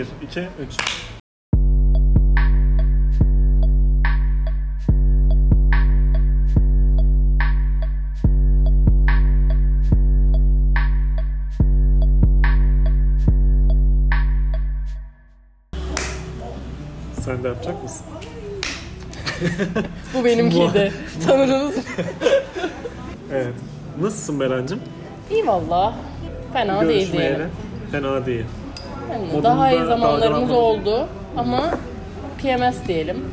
1, 2, 3. Sen de yapacak mısın? Bu benimkiydi. Tanırınız mı? Evet. Nasılsın Berencim? İyi valla. Fena değil diyelim. Fena değil. Yani daha iyi zamanlarımız daha oldu ama PMS diyelim.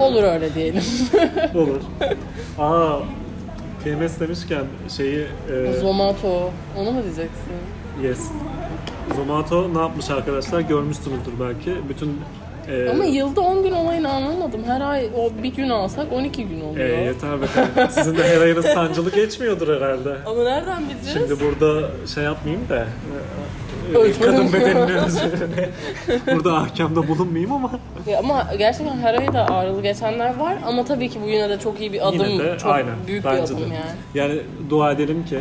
Olur öyle diyelim. Olur. Aa, PMS demişken şeyi... Zomato. Onu mu diyeceksin? Yes. Zomato ne yapmış arkadaşlar? Görmüşsünüzdür belki. Bütün... Ama yılda 10 gün olayını anlamadım. Her ay o bir gün alsak 12 gün oluyor. Yeter bakalım. Sizin de her ayınız sancılı geçmiyordur herhalde. Ama nereden bileceğiz? Şimdi burada şey yapmayayım da kadın bedeninin üzerine burada ahkamda bulunmayayım ama. Ya ama gerçekten her ayı da ağrılı geçenler var ama tabii ki bu yine de çok iyi bir adım. Yine de, çok aynen, büyük bir adım de. Yani dua edelim ki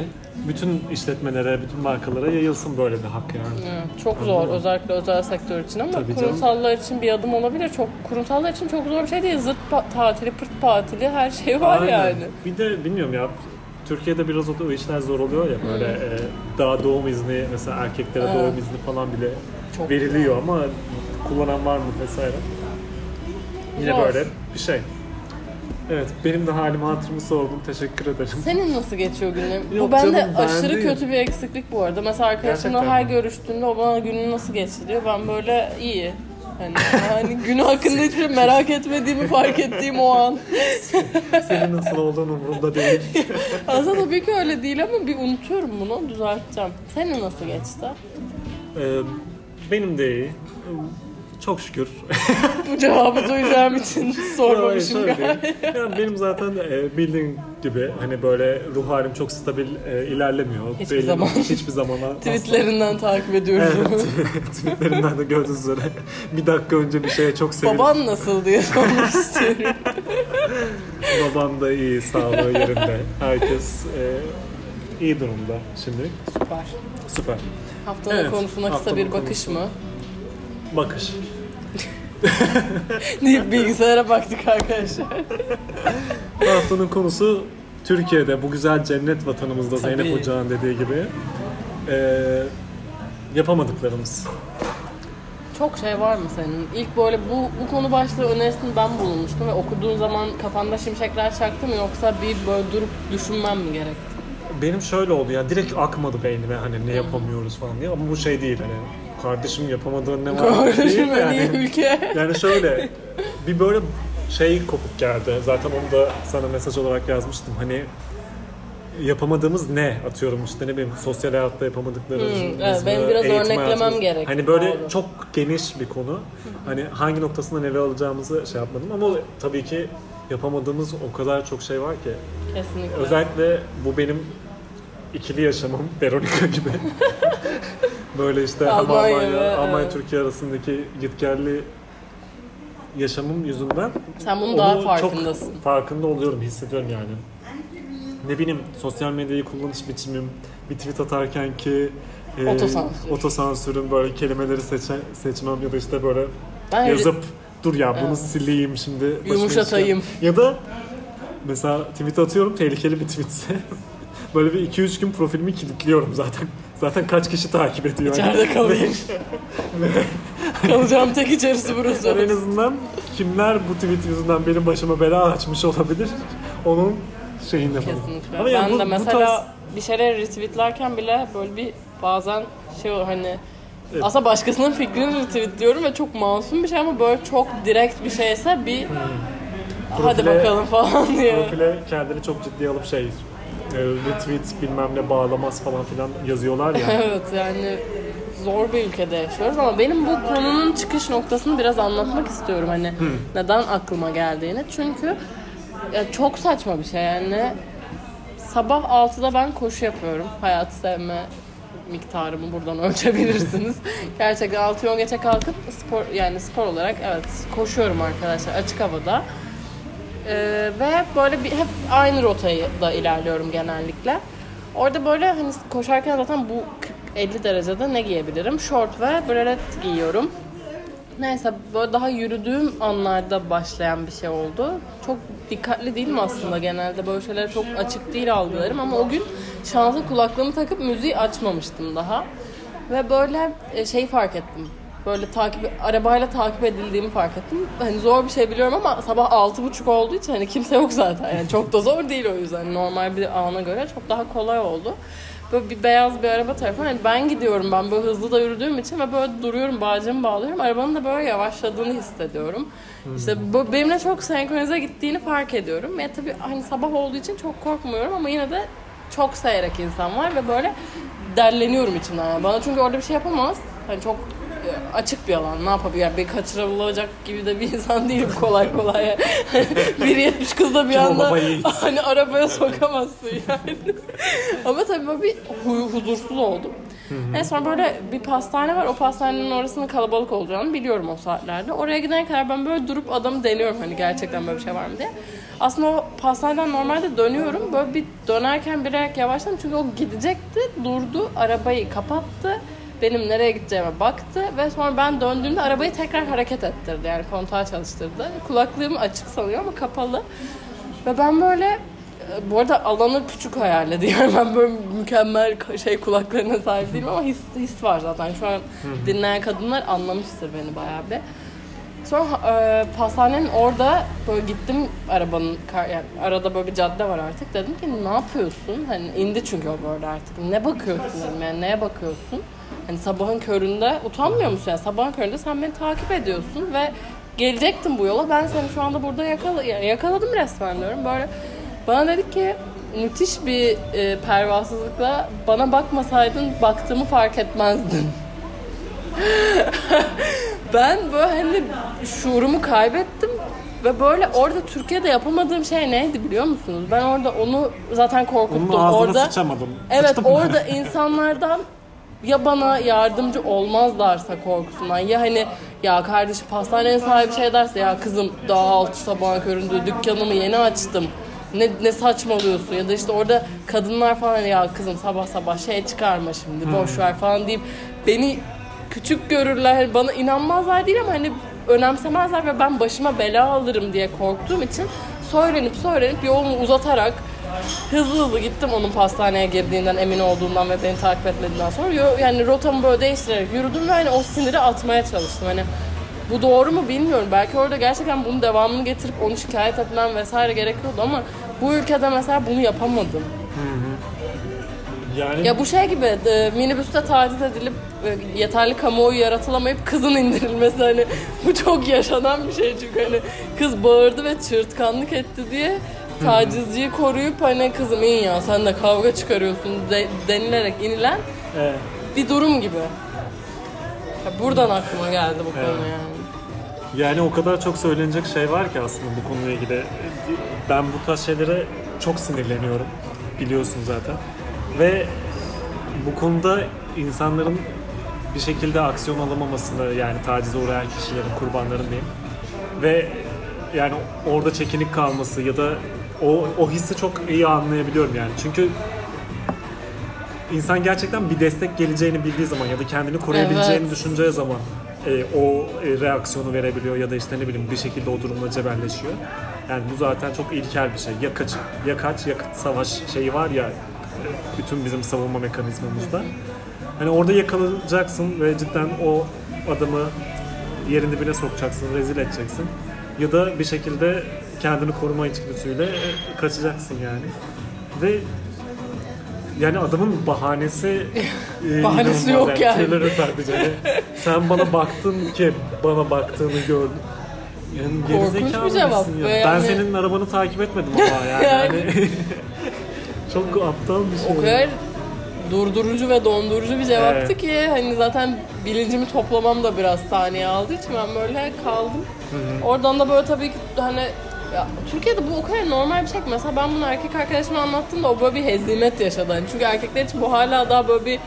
bütün işletmelere, bütün markalara yayılsın böyle bir hak yani. Evet, çok zor özellikle özel sektör için ama tabii kurumsallar canım. İçin bir adım olabilir. Çok kurumsallar için çok zor bir şey değil. Zırt tatili, pırt tatili her şey var aynen. Yani. Bir de bilmiyorum ya Türkiye'de biraz o işler zor oluyor ya böyle daha doğum izni mesela erkeklere doğum izni falan bile çok veriliyor güzel. Ama kullanan var mı vesaire. Yine zor. Böyle bir şey. Evet, benim de halimi hatırımı sordum. Teşekkür ederim. Senin nasıl geçiyor günün? Bu bende aşırı kötü bir eksiklik bu arada. Mesela arkadaşımla her görüştüğümde o bana günün nasıl geçiriyor. Ben böyle iyi. Hani gün hakkında hiçbir merak etmediğimi fark ettiğim o an. Senin nasıl olduğun umurumda değil. Aslında tabii ki öyle değil ama bir unutuyorum bunu. Düzelteceğim. Senin nasıl geçti? Benim de iyi. Çok şükür. Bu cevabı duyacağım için sormamışım galiba. Yani benim zaten bildiğin gibi hani böyle ruh halim çok stabil ilerlemiyor. Hiçbir zaman. Tweetlerinden takip ediyoruz. Evet. Tweetlerinden de gördüğünüz üzere bir dakika önce bir şeye çok sevindim. Baban nasıl diye sormak istiyorum. Babam da iyi, sağlığı yerinde. Herkes iyi durumda şimdi. Süper. Haftanın konusuna kısa haftanın bir bakış mı? Bakış. Bilgisayara baktık arkadaşlar. Bu haftanın konusu Türkiye'de bu güzel cennet vatanımızda tabii. Zeynep Hoca'nın dediği gibi yapamadıklarımız. Çok şey var mı senin? İlk böyle bu konu başlığı önerisini ben bulmuştum ve okuduğun zaman kafanda şimşekler çaktı mı yoksa bir böyle durup düşünmem mi gerekti? Benim şöyle oldu ya direkt akmadı beynime hani ne yapamıyoruz falan diye ama bu şey değil hani. Kardeşim yapamadığın ne var? Kardeşim yani ülke. Yani şöyle bir böyle şey kopuk geldi. Zaten onu da sana mesaj olarak yazmıştım. Hani yapamadığımız ne atıyorum işte ne bileyim sosyal hayatta yapamadıklarımız. Evet, benim biraz örneklemem gerek. Hani böyle doğru. Çok geniş bir konu. Hani hangi noktasından ele alacağımızı şey yapmadım ama tabii ki yapamadığımız o kadar çok şey var ki. Kesinlikle. Özellikle bu benim ikili yaşamım Veronica gibi. Böyle işte Almanya Türkiye arasındaki gitgelli yaşamım yüzünden. Sen bunu daha farkındasın. Çok farkında oluyorum, hissediyorum yani. Ne bileyim sosyal medyayı kullanış biçimim, bir tweet atarken ki otosansürüm böyle kelimeleri seçmem ya da işte böyle yazıp dur ya bunu sileyim şimdi. Yumuşatayım. Ya da mesela tweet atıyorum tehlikeli bir tweetse. Böyle bir 2-3 gün profilimi kilitliyorum zaten. Zaten kaç kişi takip ediyor. İçeride kalayım. Kalacağım tek içerisi burası. En azından kimler bu tweet yüzünden benim başıma bela açmış olabilir. Onun şeyini yapalım. Kesinlikle. Ama yani ben de mesela bir şeyleri retweetlerken bile böyle bir bazen şey hani evet. Aslında başkasının fikrini retweetliyorum ve çok masum bir şey ama böyle çok direkt bir şeyse bir hadi bakalım falan diye. Profile kendini çok ciddiye alıp şey retweet bilmem ne bağlamaz falan filan yazıyorlar ya. Evet yani zor bir ülkede yaşıyoruz ama benim bu konunun çıkış noktasını biraz anlatmak istiyorum hani neden aklıma geldiğini çünkü çok saçma bir şey yani sabah 6'da ben koşu yapıyorum hayatı sevme miktarımı buradan ölçebilirsiniz. Gerçekten 6'ya geçe kalkıp spor olarak evet koşuyorum arkadaşlar açık havada. Ve böyle hep aynı rotayı da ilerliyorum genellikle. Orada böyle hani koşarken zaten bu 50 derecede ne giyebilirim? Şort ve bralet giyiyorum. Neyse, böyle daha yürüdüğüm anlarda başlayan bir şey oldu. Çok dikkatli değilim aslında genelde. Böyle şeyler çok açık değil algılarım. Ama o gün şanslı kulaklığımı takıp müziği açmamıştım daha. Ve böyle şeyi fark ettim. Böyle arabayla takip edildiğimi fark ettim. Hani zor bir şey biliyorum ama sabah 6.30 olduğu için hani kimse yok zaten. Yani çok da zor değil o yüzden. Normal bir ana göre çok daha kolay oldu. Böyle bir beyaz bir araba tarafından hani ben gidiyorum, ben böyle hızlı da yürüdüğüm için ve böyle duruyorum, bağcığımı bağlıyorum. Arabanın da böyle yavaşladığını hissediyorum. İşte böyle benimle çok senkronize gittiğini fark ediyorum. Ya tabii hani sabah olduğu için çok korkmuyorum ama yine de çok seyrek insan var ve böyle derleniyorum içimden. Yani bana çünkü orada bir şey yapamaz. Hani çok açık bir alan, ne yapabilir? Yani bir kaçırılacak gibi de bir insan değilim kolay kolay. 1.70 kızla bir anda hani arabaya sokamazsın yani. Ama tabii böyle bir huzursuz oldum. En son böyle bir pastane var. O pastanenin orasının kalabalık olacağını biliyorum o saatlerde. Oraya gidene kadar ben böyle durup adamı deniyorum hani gerçekten böyle bir şey var mı diye. Aslında o pastaneden normalde dönüyorum. Böyle bir dönerken bir ayak yavaşladım. Çünkü o gidecekti. Durdu. Arabayı kapattı. Benim nereye gideceğime baktı ve sonra ben döndüğümde arabayı tekrar hareket ettirdi. Yani kontağı çalıştırdı. Kulaklığım açık sanıyor ama kapalı. Ve ben böyle, bu arada alanı küçük hayalledi. Yani ben böyle mükemmel kulaklarına sahip değilim ama his var zaten. Şu an dinleyen kadınlar anlamıştır beni bayağı bir. Sonra pastanenin orada böyle gittim arabanın, yani arada böyle bir cadde var artık. Dedim ki ne yapıyorsun? Hani indi çünkü o böyle artık. Ne bakıyorsun dedim yani, neye bakıyorsun? Hani sabahın köründe utanmıyor musun yani? Sabahın köründe sen beni takip ediyorsun ve gelecektin bu yola. Ben seni şu anda burada yakaladım resmen diyorum. Böyle bana dedi ki müthiş bir pervasızlıkla bana bakmasaydın baktığımı fark etmezdin. Ben böyle hani şuurumu kaybettim. Ve böyle orada Türkiye'de yapamadığım şey neydi biliyor musunuz? Ben orada onu zaten korkuttum. Onun ağzına orada sıçamadım. Evet, sıçtım orada ben. İnsanlardan ya bana yardımcı olmazlarsa korkusundan, ya hani ya kardeşim pastanenin sahibi şey derse, ya kızım daha 6 sabah köründe dükkanımı yeni açtım, ne saçmalıyorsun, ya da işte orada kadınlar falan ya kızım sabah sabah şey çıkarma şimdi boşver falan deyip beni küçük görürler, bana inanmazlar değil ama hani önemsemezler ve ben başıma bela alırım diye korktuğum için söylenip yolumu uzatarak hızlı gittim onun pastaneye girdiğinden emin olduğundan ve beni takip etmediğinden sonra. Yani rotamı böyle değiştirerek yürüdüm ve hani o siniri atmaya çalıştım. Hani bu doğru mu bilmiyorum. Belki orada gerçekten bunun devamını getirip onu şikayet etmem vesaire gerekiyordu ama bu ülkede mesela bunu yapamadım. Yani... Ya bu şey gibi minibüste taciz edilip yeterli kamuoyu yaratılamayıp kızın indirilmesi, hani bu çok yaşanan bir şey çünkü hani kız bağırdı ve çırtkanlık etti diye tacizciyi koruyup hani kızım in ya sen de kavga çıkarıyorsun denilerek inilen bir durum gibi. Ya buradan aklıma geldi bu konu yani. Yani o kadar çok söylenecek şey var ki aslında bu konuyla ilgili. Ben bu tarz şeylere çok sinirleniyorum. Biliyorsun zaten. Ve bu konuda insanların bir şekilde aksiyon alamamasını, yani tacize uğrayan kişilerin, kurbanların diyeyim. Ve yani orada çekinik kalması ya da o hissi çok iyi anlayabiliyorum yani. Çünkü insan gerçekten bir destek geleceğini bildiği zaman ya da kendini koruyabileceğini düşüneceği zaman o reaksiyonu verebiliyor ya da işte ne bileyim bir şekilde o durumla cebelleşiyor. Yani bu zaten çok ilkel bir şey. Ya savaş şeyi var ya bütün bizim savunma mekanizmamızda. Hani orada yakalayacaksın ve cidden o adamı yerin dibine sokacaksın, rezil edeceksin. Ya da bir şekilde kendini koruma içgüdüsüyle kaçacaksın yani. Ve yani adamın bahanesi bahanesi yok yani. Sen bana baktın ki bana baktığını gördüm. Yani gerizekalı mısın ya? Ben senin arabanı takip etmedim ama yani. Çok aptal bir şey. O kadar durdurucu ve dondurucu bir cevaptı ki hani zaten bilincimi toplamam da biraz saniye aldı için ben böyle kaldım. Oradan da böyle tabii ki hani ya, Türkiye'de bu o kadar normal bir şey. Mesela ben bunu erkek arkadaşıma anlattım da o böyle bir hezimet yaşadı. Yani çünkü erkekler için bu hala daha böyle bir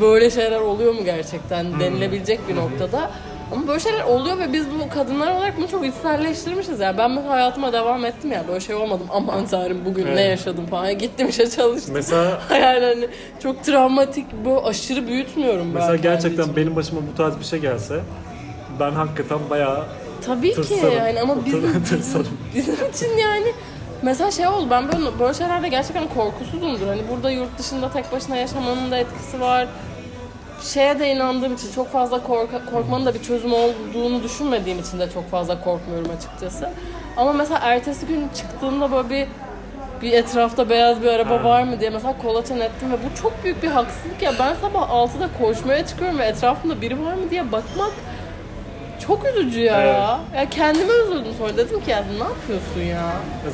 böyle şeyler oluyor mu gerçekten denilebilecek bir noktada. Ama böyle şeyler oluyor ve biz bu kadınlar olarak bunu çok içselleştirmişiz yani. Ben bu hayatıma devam ettim ya, böyle şey olmadım. Aman tanrım bugün evet. Ne yaşadım falan. Gittim işe çalıştım. Mesela yani hani çok travmatik, bu aşırı büyütmüyorum mesela ben. Mesela gerçekten için. Benim başıma bu tarz bir şey gelse ben hakikaten bayağı tabii tırsarım. Ki yani ama bizim için yani mesela şey oldu, ben böyle şeylerde gerçekten korkusuzumdur. Hani burada yurt dışında tek başına yaşamanın da etkisi var. Şeye de inandığım için, çok fazla korkmanın da bir çözüm olduğunu düşünmediğim için de çok fazla korkmuyorum açıkçası. Ama mesela ertesi gün çıktığımda böyle bir etrafta beyaz bir araba var mı diye mesela kolaçan ettim ve bu çok büyük bir haksızlık ya. Ben sabah 6'da koşmaya çıkıyorum ve etrafımda biri var mı diye bakmak çok üzücü ya. Evet. Ya kendime üzüldüm, sonra dedim ki ya ne yapıyorsun ya?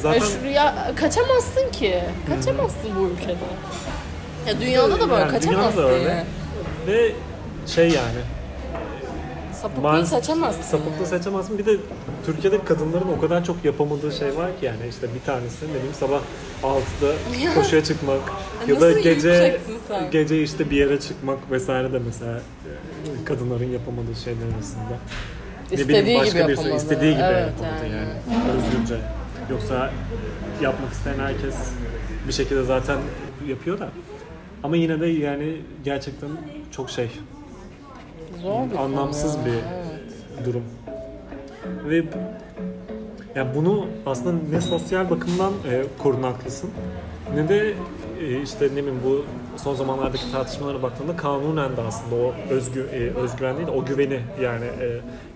Zaten... Ya kaçamazsın ki. Kaçamazsın bu ülkede. Ya dünyada da böyle yani, kaçamazsın da öyle. Ve şey yani... Sapıklığı seçemezsin. Sapıklığı seçemezsin. Bir de Türkiye'de kadınların o kadar çok yapamadığı şey var ki yani işte bir tanesi ne bileyim sabah 6'da koşuya çıkmak ya da gece işte bir yere çıkmak vesaire de mesela kadınların yapamadığı şeyler arasında. İstediği gibi yapamadı. İstediği gibi evet, yapamadı yani. Özgürce. Yoksa yapmak isteyen herkes bir şekilde zaten yapıyor da. Ama yine de yani gerçekten çok şey... Bir anlamsız bir evet. durum. Ve yani bunu aslında ne sosyal bakımdan korunaklısın ne de işte ne bileyim bu son zamanlardaki tartışmalara baktığında kanunen de aslında o özgüven değil de o güveni yani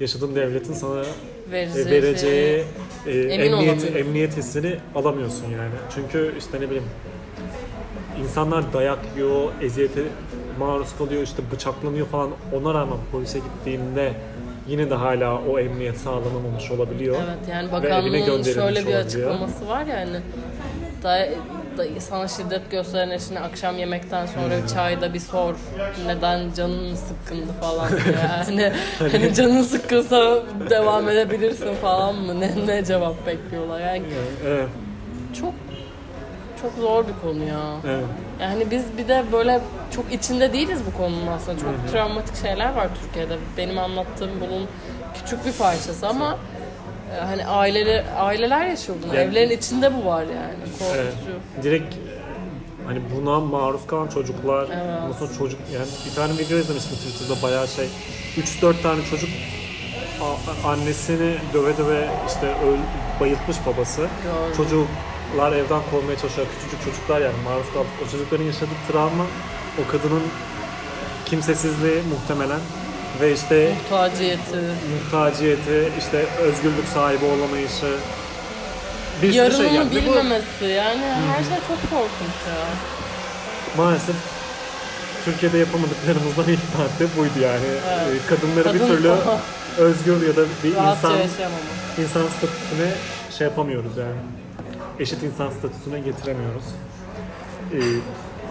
yaşadığın devletin sana vereceği emniyet hissini alamıyorsun yani. Çünkü işte ne bileyim insanlar dayak yiyor, eziyete maruz kalıyor, işte bıçaklanıyor falan, ona rağmen polise gittiğinde yine de hala o emniyet sağlanamamış olabiliyor. Evet yani bakanlığın şöyle bir açıklaması var ya hani sana şiddet gösteren eşine akşam yemekten sonra bir çayda bir sor neden canın sıkkındı falan yani hani canın sıkkınsa devam edebilirsin falan mı ne cevap bekliyorlar yani çok zor bir konu ya. Evet. Yani biz bir de böyle çok içinde değiliz bu konunun aslında. Çok travmatik şeyler var Türkiye'de. Benim anlattığım bunun küçük bir parçası ama hani aileler yaşıyor bunu. Yani, evlerin içinde bu var yani. Korkutucu. Evet. Direkt hani buna maruz kalan çocuklar, nasıl evet. çocuk yani bir tane video izlemiştim Twitter'da bayağı şey 3-4 tane çocuk annesini döve döve işte bayıltmış babası. Gördüm. Çocuklar evden kovmaya çalışıyor. Küçücük çocuklar yani maruz kaldık. O çocukların yaşadığı travma, o kadının kimsesizliği muhtemelen ve işte muhtaciyeti, işte özgürlük sahibi olamayışı, bir sürü şey yani. Bilmemesi yani her şey çok korkunç ya. Maalesef Türkiye'de yapamadıklarımızdan ilk madde buydu yani. Evet. Kadınları bir türlü özgür ya da bir insan statüsüne şey yapamıyoruz yani. Eşit insan statüsüne getiremiyoruz.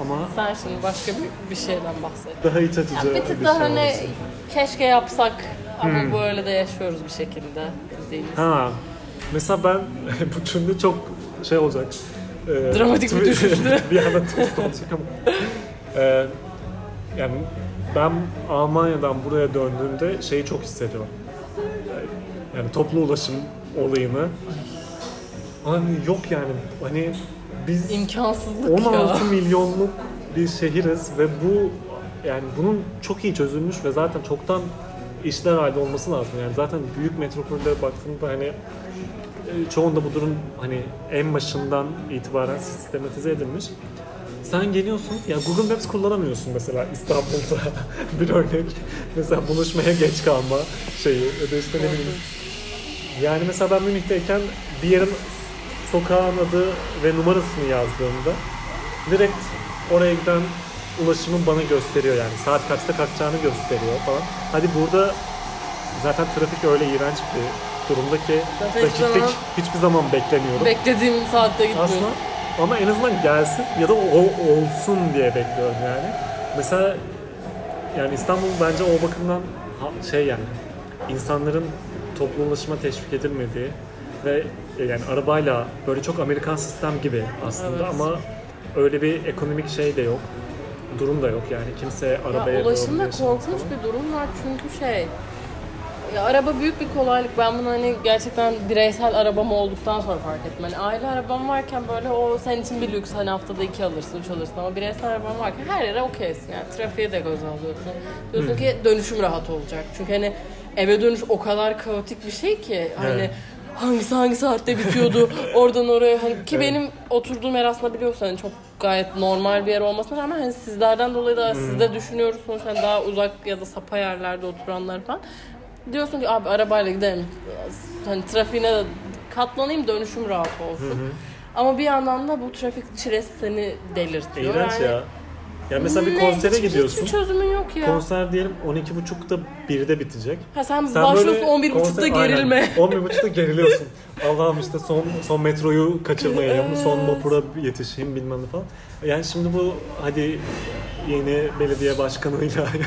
Ama sen şimdi başka bir şeyden bahset. Daha iç açıcı bir tık daha şey hani olsun. Keşke yapsak ama böyle de yaşıyoruz bir şekilde. Ha. Mesela ben bu cümle çok şey olacak. Dramatik bir düşündü. Bir anda twist olacak ama. Yani ben Almanya'dan buraya döndüğümde şeyi çok hissediyorum. Yani toplu ulaşım olayını. Hani yok yani hani biz 16 milyonluk bir şehiriz ve bu yani bunun çok iyi çözülmüş ve zaten çoktan işler halde olması lazım yani zaten büyük metropollere baktığında hani çoğunda bu durum hani en başından itibaren sistematize edilmiş. Sen geliyorsun ya Google Maps kullanamıyorsun mesela İstanbul'da bir örnek mesela buluşmaya geç kalma şeyi ya da işte ne bileyim. Yani mesela ben Münih'teyken bir yerin sokağın adı ve numarasını yazdığımda direkt oraya giden ulaşımın bana gösteriyor yani saat kaçta kalkacağını gösteriyor falan. Hadi burada zaten trafik öyle iğrenç bir durumda ki dakiklik hiçbir zaman beklemiyorum. Beklediğim saatte gitmiyor. Aslında ama en azından gelsin ya da olsun diye bekliyorum yani. Mesela yani İstanbul bence o bakımdan şey yani insanların toplu ulaşıma teşvik edilmediği ve yani arabayla böyle çok Amerikan sistem gibi aslında evet. ama öyle bir ekonomik şey de yok, durum da yok yani kimse arabaya... Ya ulaşımda korkunç bir durum var çünkü şey Ya, araba büyük bir kolaylık. Ben bunu hani gerçekten bireysel arabam olduktan sonra fark ettim. Hani aile arabam varken böyle o senin için bir lüks. Hani haftada 2 alırsın, 3 alırsın ama bireysel arabam varken her yere okeysin. Yani trafiğe de göz alıyorsun. Diyorsun ki dönüşüm rahat olacak. Çünkü hani eve dönüş o kadar kaotik bir şey ki. Hani hangi saatte bitiyordu oradan oraya. Hani ki benim oturduğum yer aslında biliyorsun hani çok gayet normal bir yer olmasına rağmen hani sizlerden dolayı da siz de düşünüyoruz sonuçta hani daha uzak ya da sapa yerlerde oturanlar falan. Diyorsun ki abi arabayla gidelim. Hani trafiğine de katlanayım dönüşüm rahat olsun. Ama bir yandan da bu trafik çilesi seni delirtiyor. İğrenç yani, ya. Ya mesela bir konsere gidiyorsun. Hiçbir çözümün yok ya. Konser diyelim 12.30'da 1'de bitecek. Ha sen başlıyorsun 11.30'da gerilme. Aynen. 11.30'da geriliyorsun. Allah'ım işte son metroyu kaçırmayayım, son vapura yetişeyim bilmem ne falan. Yani şimdi bu hadi yeni belediye başkanıyla yani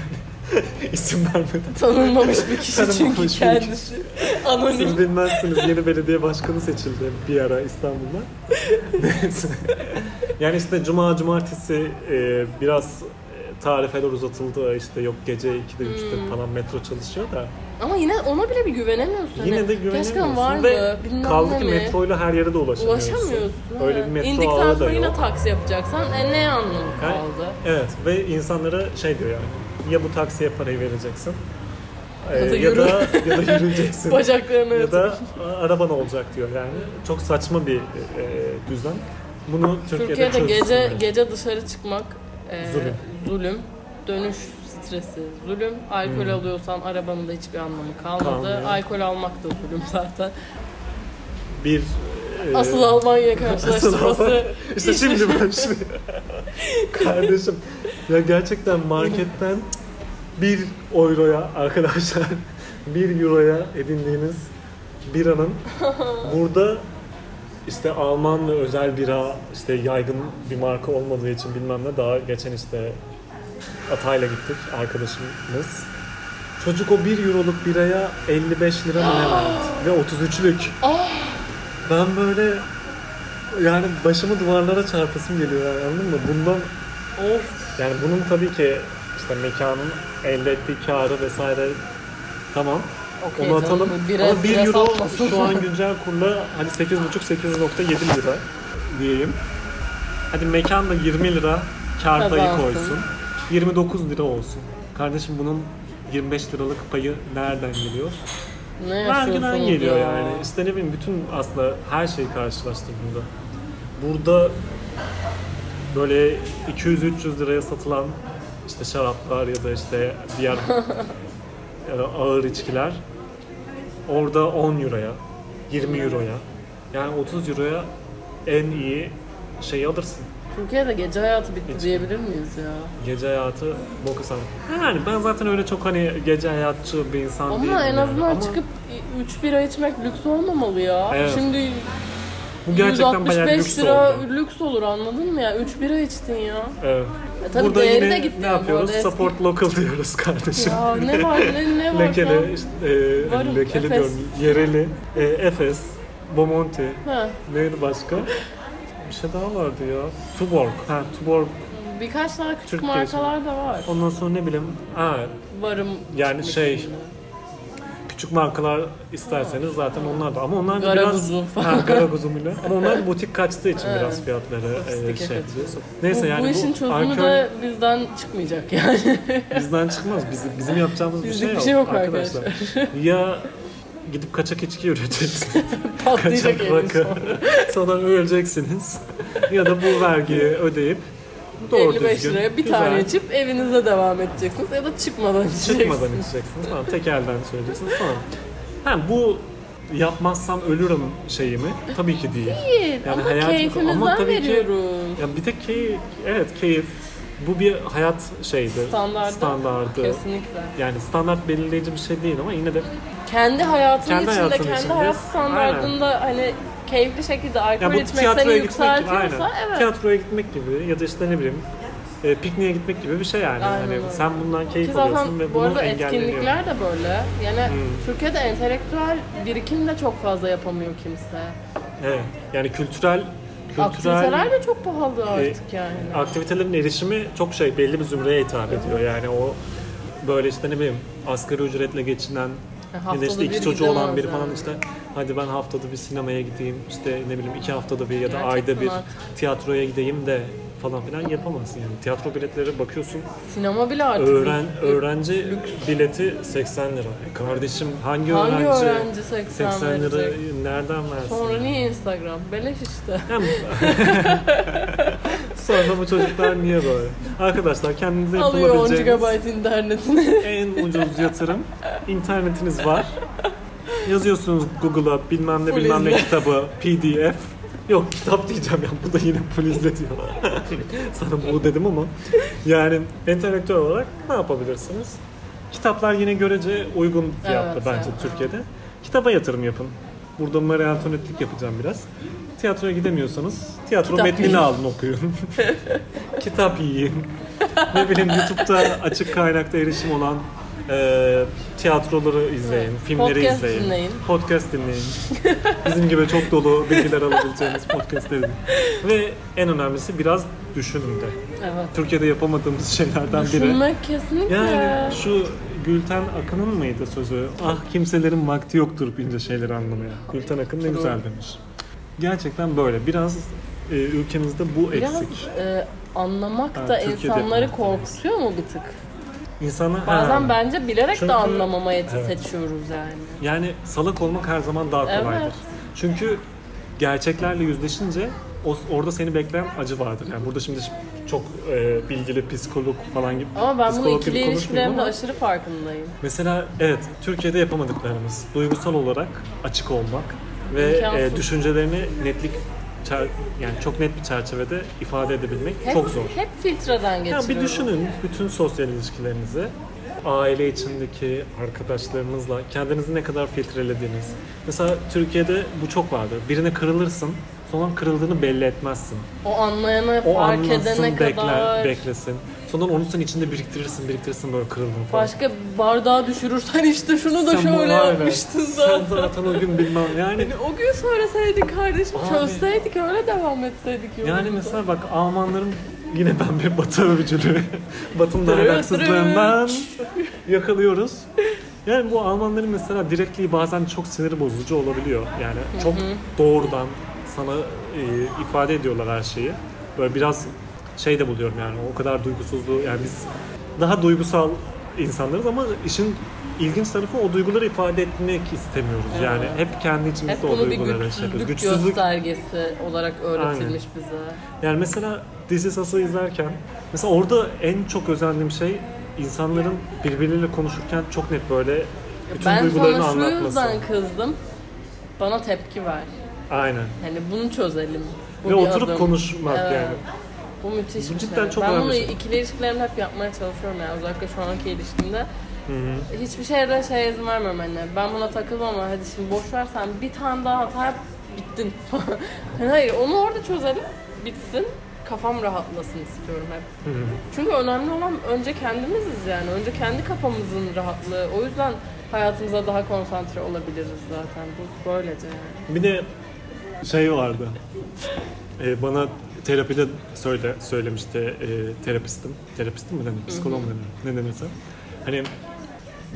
İsim vermeden. Tanınmamış bir kişi çünkü kendisi. Anonim. Siz bilmezsiniz yeni belediye başkanı seçildi bir ara İstanbul'da. Neyse. Yani işte cumartesi biraz tarifeler uzatıldı. İşte yok gece 2'de 3'te falan metro çalışıyor da. Ama yine ona bile bir güvenemiyorsun. Yine de güvenemiyorsun. Gerçekten var mı? Ve kaldı ki metroyla her yere de ulaşamıyorsun. Öyle bir metro ağda da yok. İndikten sonra yine taksi yapacaksan ne anlamı kaldı? Yani, evet ve insanlara şey diyor yani. Ya bu taksiye parayı vereceksin ya da yürüyeceksin bacaklarını ya da araban olacak diyor yani çok saçma bir düzen. Bunu Türkiye'de gece dışarı çıkmak zulüm, dönüş stresi zulüm, alkol alıyorsan arabanın da hiçbir anlamı kalmadı. Alkol almak da zulüm zaten. Bir asıl Almanya karşılaştırması. İşte şimdi ben şimdi kardeşim ya gerçekten marketten 1 euroya arkadaşlar 1 euroya edindiğiniz biranın burada işte Alman ve özel bira işte yaygın bir marka olmadığı için bilmem ne daha geçen işte Atay'la gittik arkadaşımız. Çocuk o 1 euroluk biraya 55 lira mı ne verdi ve 33'lük. Ben böyle yani başımı duvarlara çarpasım geliyor yani anladın mı? Bundan yani bunun tabii ki işte mekanın elde ettiği karı vesaire tamam. Okay, onu atalım. Biraz, ama 1 euro şu an güncel kurla hani 8.5-8.7 lira diyeyim. Hadi mekan da 20 lira kar payı koysun. 29 lira olsun. Kardeşim bunun 25 liralık payı nereden geliyor? Vergiden geliyor yani. İşte ne bileyim bütün aslında her şeyi karşılaştırdığımda. Burada böyle 200-300 liraya satılan işte şaraplar ya da işte diğer ağır içkiler orada 10 euroya, 20 euroya yani 30 euroya en iyi şeyi alırsın. Türkiye'de gece hayatı bitti diyebilir miyiz ya? Gece hayatı bokusan. Yani ben zaten öyle çok hani gece hayatçı bir insan değilim. Ama en azından yani. Çıkıp 3 bira içmek lüks olmamalı ya. Evet. Şimdi bu gerçekten 165 lira lüks olur anladın mı ya? 3 bira içtin ya. Evet. Tabii burada yine ne yapıyoruz? Support local diyoruz kardeşim. Ya ne var ne var? Lekeli, lekeli diyorum. Yereli, Efes, Bomonti, neydi başka? Bir şey daha vardı ya. Tuborg. Birkaç tane küçük Türk markalar da var. Ondan sonra ne bileyim. Varım. Yani şey. Küçük markalar isterseniz zaten onlar da. Ama onlar da biraz. Garaguzu bile. Ama onlar butik kaçtığı için biraz fiyatları şey yapıyor. Neyse yani bu işin çözümü de bizden çıkmayacak yani. Bizden çıkmaz. Bizim yapacağımız bir şey yok arkadaşlar. Ya gidip kaçak içki üreteceksin. Patlayacak elin sonra öleceksiniz. Ya da bu vergiyi ödeyip doğru 55 liraya düzgün, bir güzel. Tane içip evinize devam edeceksiniz. Ya da çıkmadan içeceksiniz. Tamam, tek elden söyleyeceksiniz. Tamam. Yani bu yapmazsam ölürüm şeyi mi? Tabii ki değil. Yani ama keyfimizden veriyoruz. Ki, yani bir tek keyif. Bu bir hayat şeydi. Standardı. Kesinlikle. Yani standart belirleyici bir şey değil ama yine de kendi hayat standartında hani keyifli şekilde alkol içmek seni yükseltiyorsa evet. Tiyatroya gitmek gibi ya da işte ne bileyim pikniğe gitmek gibi bir şey yani. Yani sen bundan keyif alıyorsun ve bunu engelleniyor. Bu arada etkinlikler de böyle. Yani Türkiye'de entelektüel birikim de çok fazla yapamıyor kimse. Evet. Yani aktiviteler de çok pahalı artık yani. Aktivitelerin erişimi çok belli bir zümreye hitap ediyor. Yani o böyle işte ne bileyim asgari ücretle geçinen Ya da işte iki çocuğu olan biri falan işte hadi ben haftada bir sinemaya gideyim, işte ne bileyim 2 haftada bir ya da gerçekten ayda bir tiyatroya gideyim de falan filan yapamazsın yani. Tiyatro biletleri bakıyorsun. Sinema bile artık. Öğrenci bileti 80 lira. Kardeşim hangi öğrenci 80 lira nereden versin? Sonra yani? Niye Instagram? Beleş işte. Sonra bu çocuklar niye böyle? Arkadaşlar kendinize yapılabileceğiniz... Alıyor 10 GB internetini. En ucuz yatırım. İnternetiniz var. Yazıyorsunuz Google'a bilmem ne bilmem ne kitabı PDF. Yok kitap diyeceğim ya, bu da yine polizle diyorlar. Sana bu dedim ama yani entelektüel olarak ne yapabilirsiniz? Kitaplar yine görece uygun fiyatlı, evet, bence evet, Türkiye'de. Evet. Kitaba yatırım yapın. Burada marionetlik yapacağım biraz. Tiyatroya gidemiyorsanız tiyatro kitap metnini alın okuyun. Kitap yiyin. Ne bileyim YouTube'da açık kaynakta erişim olan tiyatroları izleyin, evet, filmleri podcast izleyin, podcast dinleyin. Bizim gibi çok dolu bilgiler alabileceğiniz podcast edin. Ve en önemlisi biraz düşünün de. Evet. Türkiye'de yapamadığımız şeylerden biri. Düşünmek kesinlikle. Yani şu Gülten Akın'ın mıydı sözü? Ah kimselerin vakti yoktur bince şeyleri anlamaya. Gülten Akın ne güzel demiş. Gerçekten böyle. Biraz ülkemizde bu biraz eksik. Anlamak da Türkiye'de insanları korkutuyor mu bir tık? İnsanlar, bazen bence bilerek çünkü, de anlamamaya seçiyoruz yani. Yani salak olmak her zaman daha kolaydır. Evet. Çünkü gerçeklerle yüzleşince orada seni bekleyen acı vardır. Yani burada şimdi çok bilgili psikolog falan gibi konuşmayayım ama. Ama ben bu ikili ilişkilerimde aşırı farkındayım. Mesela evet, Türkiye'de yapamadıklarımız duygusal olarak açık olmak ve düşüncelerini netlik yani çok net bir çerçevede ifade edebilmek hep, çok zor. Hep filtreden geçiyor. Yani bir düşünün bütün sosyal ilişkilerinizi, aile içindeki arkadaşlarınızla kendinizi ne kadar filtrelediğiniz. Mesela Türkiye'de bu çok vardır. Birine kırılırsın, sonra kırıldığını belli etmezsin. O anlayana, o fark edene kadar beklesin. Sonra onun senin içinde biriktirirsin böyle kırıldığını falan. Başka bardağı düşürürsen işte şunu da sen şöyle yapmıştın zaten. Sen zaten o gün bilmem yani o gün söyleseydik kardeşim, çözseydik, öyle devam etseydik. Yani mesela bak Almanların yine ben bir batı övücülüğü, batının dayanıksızlığından yakalıyoruz. Yani bu Almanların mesela direktliği bazen çok sinir bozucu olabiliyor. Yani çok doğrudan sana ifade ediyorlar her şeyi. Böyle biraz şey de buluyorum yani, o kadar duygusuzluğu, yani biz daha duygusal insanlarız ama işin ilginç tarafı o duyguları ifade etmek istemiyoruz. Evet. Yani hep kendi içimizde o duyguları yaşıyoruz. Güçsüzlük göstergesi olarak öğretilmiş bize. Yani mesela This Is Us'ı izlerken mesela orada en çok özendiğim şey insanların birbirleriyle konuşurken çok net böyle bütün duygularını anlatması. Ben sana şu yüzden kızdım. Bana tepki ver. Aynen. Hani bunu çözelim. Ve oturup konuşmak yani. Bu müthiş bir şey. Çok ben bunu ikili ilişkilerimde hep yapmaya çalışıyorum yani. Özellikle şu anki ilişkimde. Hı-hı. Hiçbir şeyden izin vermiyorum anne. Ben buna takılmam ama hadi şimdi boş ver, sen bir tane daha hata yap, bittin. Hayır, onu orada çözelim, bitsin. Kafam rahatlasın istiyorum hep. Hı-hı. Çünkü önemli olan önce kendimiziz yani. Önce kendi kafamızın rahatlığı. O yüzden hayatımıza daha konsantre olabiliriz zaten. Bu böylece yani. Bir de şey vardı. Bana terapide söylemişti terapistim. Terapistim mi denir? Psikolog mu denir? Ne denirse. Hani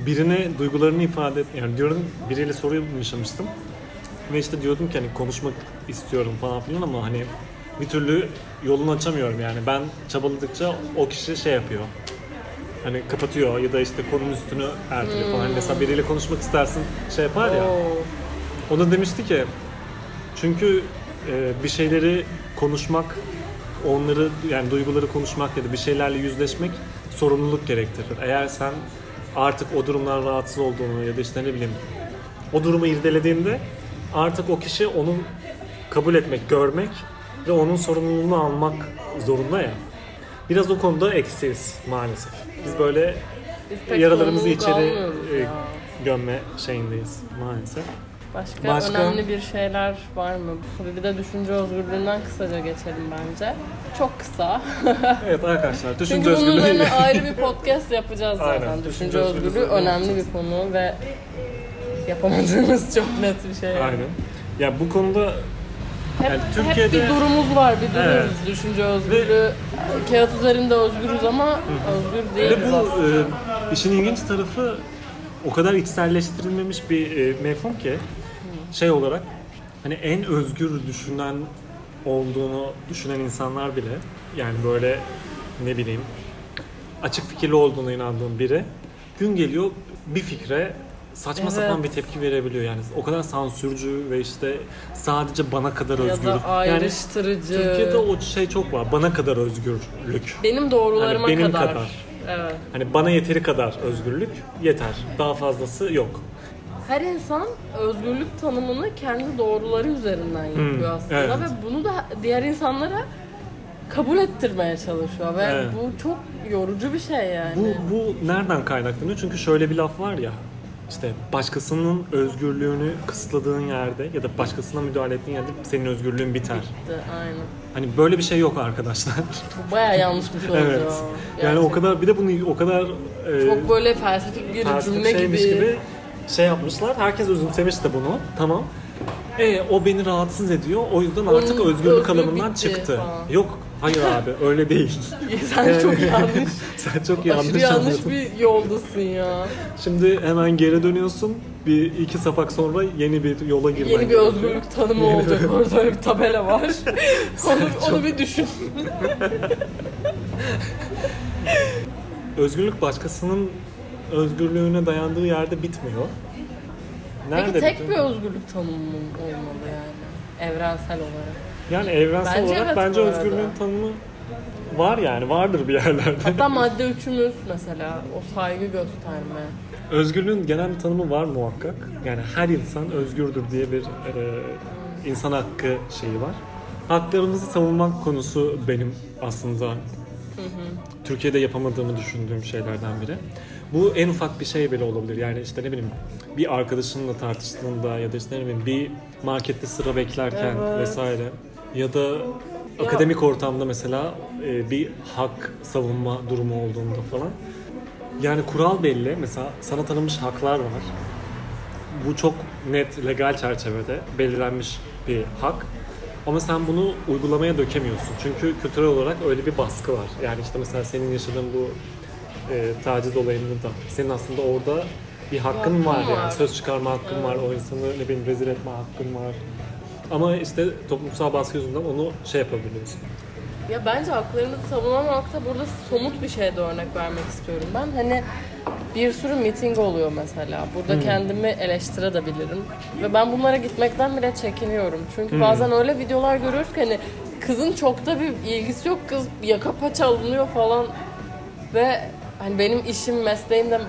birine duygularını ifade et, yani diyorum biriyle soruyu yaşamıştım. Ve işte diyordum ki hani konuşmak istiyorum falan filan ama hani bir türlü yolunu açamıyorum yani. Ben çabaladıkça o kişi şey yapıyor. Hani kapatıyor ya da işte konunun üstünü erteliyor falan. Hani mesela biriyle konuşmak istersin şey yapar ya. O da demişti ki çünkü bir şeyleri konuşmak, onları yani duyguları konuşmak ya da bir şeylerle yüzleşmek sorumluluk gerektirir. Eğer sen artık o durumdan rahatsız olduğunu ya da işte ne bileyim o durumu irdelediğinde artık o kişi onu kabul etmek, görmek ve onun sorumluluğunu almak zorunda ya. Biraz o konuda eksiyiz maalesef. Biz böyle yaralarımızı içeri gömme şeyindeyiz maalesef. Başka önemli bir şeyler var mı? Bir de düşünce özgürlüğünden kısaca geçelim bence. Çok kısa. Evet arkadaşlar, düşünce özgürlüğü. Çünkü bunun üzerine ayrı bir podcast yapacağız zaten. Aynen, düşünce özgürlüğü önemli bir konu ve yapamadığımız çok net bir şey. Aynen. Ya bu konuda hep, yani Türkiye'de... hep bir durumumuz var, bir duruyoruz. Evet. Düşünce özgürlüğü. Ve... Kağıt üzerinde özgürüz ama özgür değiliz aslında. İşin ilginç tarafı o kadar içselleştirilmemiş bir mefhum ki şey olarak hani en özgür düşünen olduğunu düşünen insanlar bile yani böyle ne bileyim açık fikirli olduğuna inandığım biri gün geliyor bir fikre saçma sapan bir tepki verebiliyor yani o kadar sansürcü ve işte sadece bana kadar özgür. Ya da ayrıştırıcı. Yani Türkiye'de o şey çok var bana kadar özgürlük. Benim doğrularıma yani benim kadar. Evet. Hani bana yeteri kadar özgürlük yeter. Daha fazlası yok. Her insan özgürlük tanımını kendi doğruları üzerinden yapıyor aslında evet. Ve bunu da diğer insanlara kabul ettirmeye çalışıyor ve evet. Bu çok yorucu bir şey yani. Bu nereden kaynaklanıyor? Çünkü şöyle bir laf var ya işte başkasının özgürlüğünü kısıtladığın yerde ya da başkasına müdahale ettiğin yerde senin özgürlüğün biter. Bitti, aynen. Hani böyle bir şey yok arkadaşlar. Bu bayağı yanlış bir şey oluyor. Evet. Yani o kadar bir de bunu o kadar çok böyle felsefik bir cümle gibi şey yapmışlar. Herkes özümsemiş de bunu. Tamam. O beni rahatsız ediyor. O yüzden artık özgürlük alanından çıktı. Falan. Yok. Hayır abi öyle değil. Sen çok yanlış. Sen çok yanlış. Aşırı yanlış bir yoldasın ya. Şimdi hemen geri dönüyorsun. Bir iki sapak sonra yeni bir yola girmen gerekiyor. Yeni bir özgürlük tanımı olacak. Orada öyle bir tabela var. Onu bir düşün. Özgürlük başkasının özgürlüğüne dayandığı yerde bitmiyor. Nerede peki tek bir özgürlük tanımı olmalı yani evrensel olarak. Yani evrensel bence olarak evet bence özgürlüğün tanımı var yani vardır bir yerlerde. Hatta madde 3'ümüz mesela o saygı gösterme. Özgürlüğün genel bir tanımı var muhakkak. Yani her insan özgürdür diye bir insan hakkı şeyi var. Haklarımızı savunmak konusu benim aslında Türkiye'de yapamadığımı düşündüğüm şeylerden biri. Bu en ufak bir şey bile olabilir. Yani işte ne bileyim bir arkadaşınla tartıştığında ya da işte ne bileyim bir markette sıra beklerken evet. Vesaire ya da akademik ortamda mesela bir hak savunma durumu olduğunda falan. Yani kural belli. Mesela sana tanınmış haklar var. Bu çok net legal çerçevede belirlenmiş bir hak. Ama sen bunu uygulamaya dökemiyorsun. Çünkü kültürel olarak öyle bir baskı var. Yani işte mesela senin yaşadığın bu taciz olayında senin aslında orada bir hakkın var yani söz çıkarma hakkın var o insanı ne bileyim rezil etme hakkın var ama işte toplumsal baskı yüzünden onu şey yapabiliyorsun. Ya bence haklarını savunamakta burada somut bir şeye de örnek vermek istiyorum ben hani bir sürü miting oluyor mesela burada kendimi eleştirebilirim ve ben bunlara gitmekten bile çekiniyorum çünkü bazen öyle videolar görüyoruz ki hani kızın çok da bir ilgisi yok kız yaka paça alınıyor falan ve hani benim işim, mesleğim de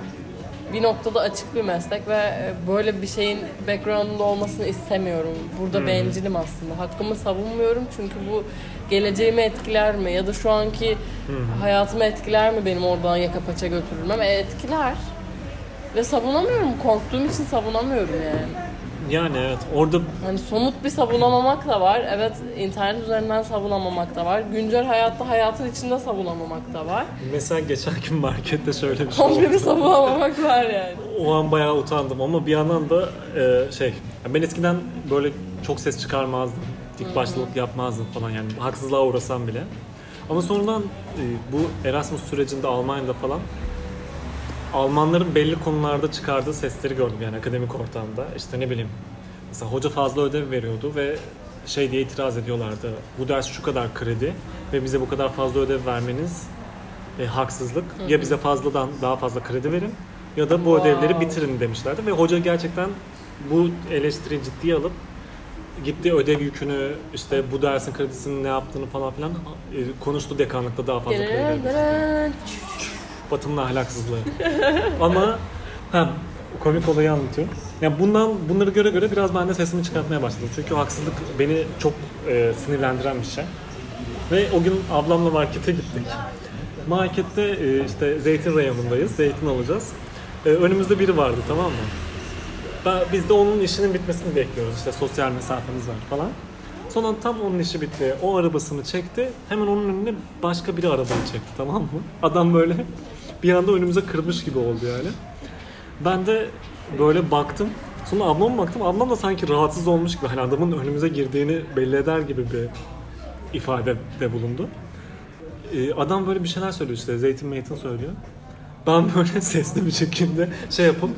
bir noktada açık bir meslek ve böyle bir şeyin background'ında olmasını istemiyorum. Burada bencilim aslında. Hakkımı savunmuyorum çünkü bu geleceğimi etkiler mi? Ya da şu anki hayatımı etkiler mi benim oradan yaka paça götürülmem? Etkiler. Ve savunamıyorum. Korktuğum için savunamıyorum yani. Yani evet orada... Hani somut bir savunamamak da var. Evet internet üzerinden savunamamak da var. Güncel hayatta hayatın içinde savunamamak da var. Mesela geçen gün markette şöyle bir şey oldu. Onları savunamamak var yani. O an bayağı utandım ama bir yandan da ben eskiden böyle çok ses çıkarmazdım. Dik başlılık yapmazdım falan yani haksızlığa uğrasam bile. Ama sonradan bu Erasmus sürecinde Almanya'da falan Almanların belli konularda çıkardığı sesleri gördüm yani akademik ortamda. İşte ne bileyim mesela hoca fazla ödev veriyordu ve şey diye itiraz ediyorlardı. Bu ders şu kadar kredi ve bize bu kadar fazla ödev vermeniz haksızlık. Ya bize fazladan daha fazla kredi verin ya da bu ödevleri bitirin demişlerdi. Ve hoca gerçekten bu eleştiriyi ciddiye alıp gitti ödev yükünü, işte bu dersin kredisinin ne yaptığını falan filan konuştu dekanlıkta daha fazla kredi vermişti. Batının ahlaksızlığı. Ama komik olayı anlatıyorum. Yani bunları göre biraz ben de sesimi çıkartmaya başladım. Çünkü haksızlık beni çok sinirlendiren bir şey. Ve o gün ablamla markete gittik. Markette işte zeytin reyonundayız. Zeytin alacağız. Önümüzde biri vardı tamam mı? Biz de onun işinin bitmesini bekliyoruz. İşte sosyal mesafemiz var falan. Sonra tam onun işi bitti. O arabasını çekti. Hemen onun önüne başka biri arabayı çekti tamam mı? Adam böyle bir anda önümüze kırmış gibi oldu yani. Ben de böyle baktım. Sonra ablama baktım. Ablam da sanki rahatsız olmuş gibi. Hani adamın önümüze girdiğini belli eder gibi bir ifade de bulundu. Adam böyle bir şeyler söylüyor işte. Zeytin söylüyor. ben böyle sesli bir şekilde şey yapıp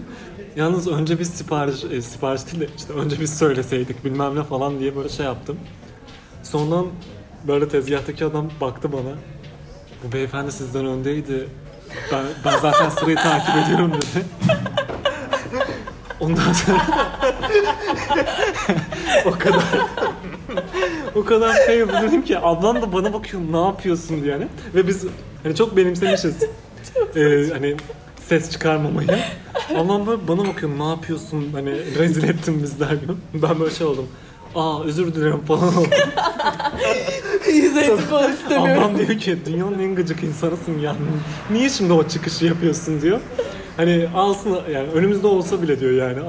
yalnız önce biz sipariş değil de işte önce biz söyleseydik bilmem ne falan diye böyle şey yaptım. Sonra böyle tezgahtaki adam baktı bana. Bu beyefendi sizden öndeydi. Ben zaten sırayı takip ediyorum dedi. Ondan sonra o kadar şey yapıyordum ki ablam da bana bakıyor ne yapıyorsun diye yani. Ve biz hani çok benimsemişiz. Hani ses çıkarmamayı. Ablam böyle bana bakıyor ne yapıyorsun hani rezil ettin bizler gibi. Ben böyle şey oldum. Aa özür dilerim falan oldum. Ablam diyor ki dünyanın en gıcık insanısın yani. Niye şimdi o çıkışı yapıyorsun diyor. Hani alsın yani önümüzde olsa bile diyor yani.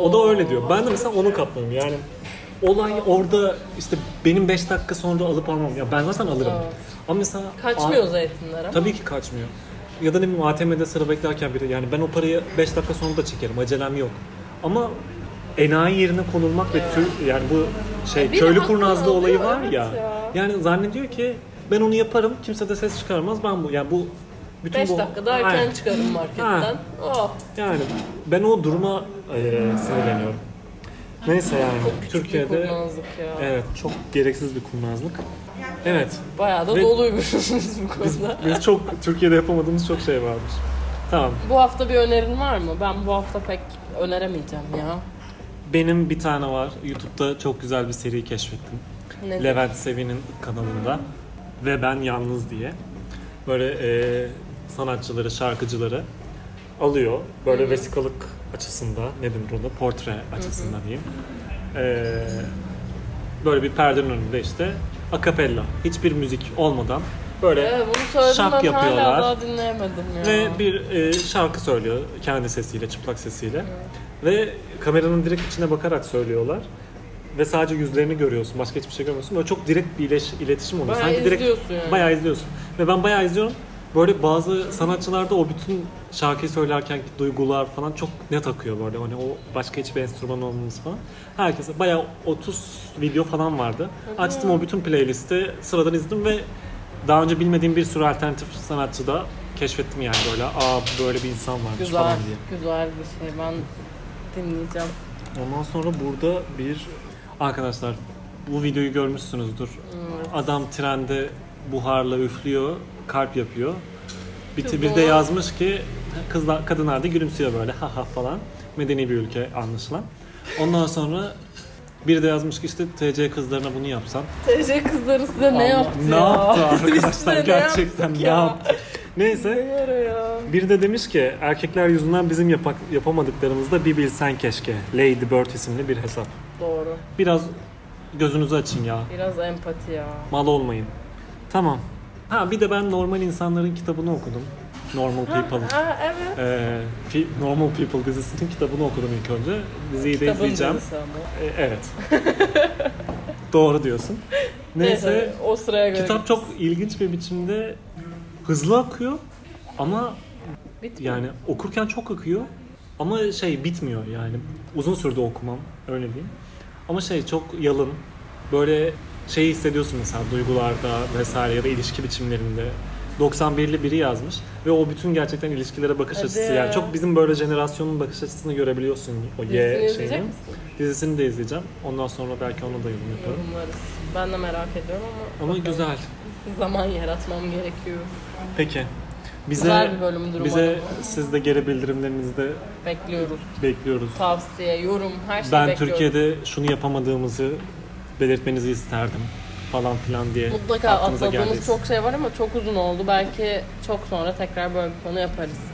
O da öyle diyor. Ben de mesela onu kaplarım yani. Olay orada işte benim 5 dakika sonra alıp almam. Ya ben zaten alırım. Ama mesela kaçmıyor zeytinler ama. Tabii ki kaçmıyor. Ya da ne bileyim ATM'de sıra beklerken biri yani ben o parayı 5 dakika sonra da çekerim. Acelem yok. Ama enayi yerine konulmak evet. Ve yani bu şey bir köylü kurnazlığı olayı var evet ya. Yani zannediyor ki ben onu yaparım. Kimse de ses çıkarmaz. Ben bu yani bu 5 dakikada erken aynen. Çıkarım marketten. Oh. Yani ben o duruma sinirleniyorum. Neyse yani çok Türkiye'de ya. Evet çok gereksiz bir kurnazlık. Evet. Bayağı da doluymuşsunuz bu konuda. Biz çok Türkiye'de yapamadığımız çok şey varmış. Tamam. Bu hafta bir önerin var mı? Ben bu hafta pek öneremeyeceğim ya. Benim bir tane var. YouTube'da çok güzel bir seri keşfettim. Nedir? Levent Sevi'nin kanalında ve ben yalnız diye. Böyle sanatçıları, şarkıcıları alıyor. Böyle hı-hı. Vesikalık açısında, ne denir ona? Portre açısından diyeyim. Böyle bir perdenin önünde işte acapella, hiçbir müzik olmadan böyle şarkı yapıyorlar. Hala daha dinleyemedim ya. Ve bir şarkı söylüyor kendi sesiyle, çıplak sesiyle. Hı. Ve kameranın direkt içine bakarak söylüyorlar. Ve sadece yüzlerini görüyorsun. Başka hiçbir şey görmüyorsun. Böyle çok direkt bir iletişim oluyor. Bayağı sanki direkt yani. Bayağı izliyorsun. Ve ben bayağı izliyorum. Böyle bazı sanatçılarda o bütün şarkıyı söylerken duygular falan çok net akıyor böyle. Hani o başka hiçbir enstrüman olmaması falan. Herkese bayağı 30 video falan vardı. Açtım o bütün playlisti. Sıradan izledim ve daha önce bilmediğim bir sürü alternatif sanatçı da keşfettim yani böyle. Aa böyle bir insan varmış güzel, falan diye. Güzel bir şey. Ben dinleyeceğim. Ondan sonra burada bir arkadaşlar bu videoyu görmüşsünüzdür. Evet. Adam trende buharla üflüyor, kalp yapıyor. Bir de yazmış ki kızlar, kadınlar da gülümsüyor böyle ha ha falan. Medeni bir ülke anlaşılan. Ondan sonra biri de yazmış ki işte TC kızlarına bunu yapsan. TC kızları size Allah, ne yaptı ya? Ne yaptı arkadaşlar gerçekten ne yaptı? Neyse. Biri de demiş ki erkekler yüzünden bizim yapamadıklarımızda bir bilsen keşke. Lady Bird isimli bir hesap. Doğru. Biraz gözünüzü açın ya. Biraz empati ya. Mal olmayın. Tamam. Ha bir de ben normal insanların kitabını okudum. Normal People. Ha evet. Normal People dizisinin kitabını okudum ilk önce. Diziyi de izleyeceğim. Evet. Doğru diyorsun. Neyse. O sıraya göre. Kitap çok ilginç bir biçimde hızlı akıyor ama bitmiyor. Yani okurken çok akıyor ama şey bitmiyor yani uzun sürdü okumam öyle diyeyim ama şey çok yalın böyle şeyi hissediyorsun mesela duygularda vesaire ya da ilişki biçimlerinde 91'li biri yazmış ve o bütün gerçekten ilişkilere bakış hadi. Açısı yani çok bizim böyle jenerasyonun bakış açısını görebiliyorsun o şeyini dizisini de izleyeceğim ondan sonra belki ona da yorum yaparım yorumlarız. Ben de merak ediyorum ama güzel zaman yaratmam gerekiyor. Peki. Bize siz de geri bildirimlerinizi de bekliyoruz. Tavsiye, yorum, her şeyi bekliyoruz. Ben Türkiye'de şunu yapamadığımızı belirtmenizi isterdim falan filan diye. Mutlaka atladığımız çok şey var ama çok uzun oldu. Belki çok sonra tekrar böyle bir konu yaparız.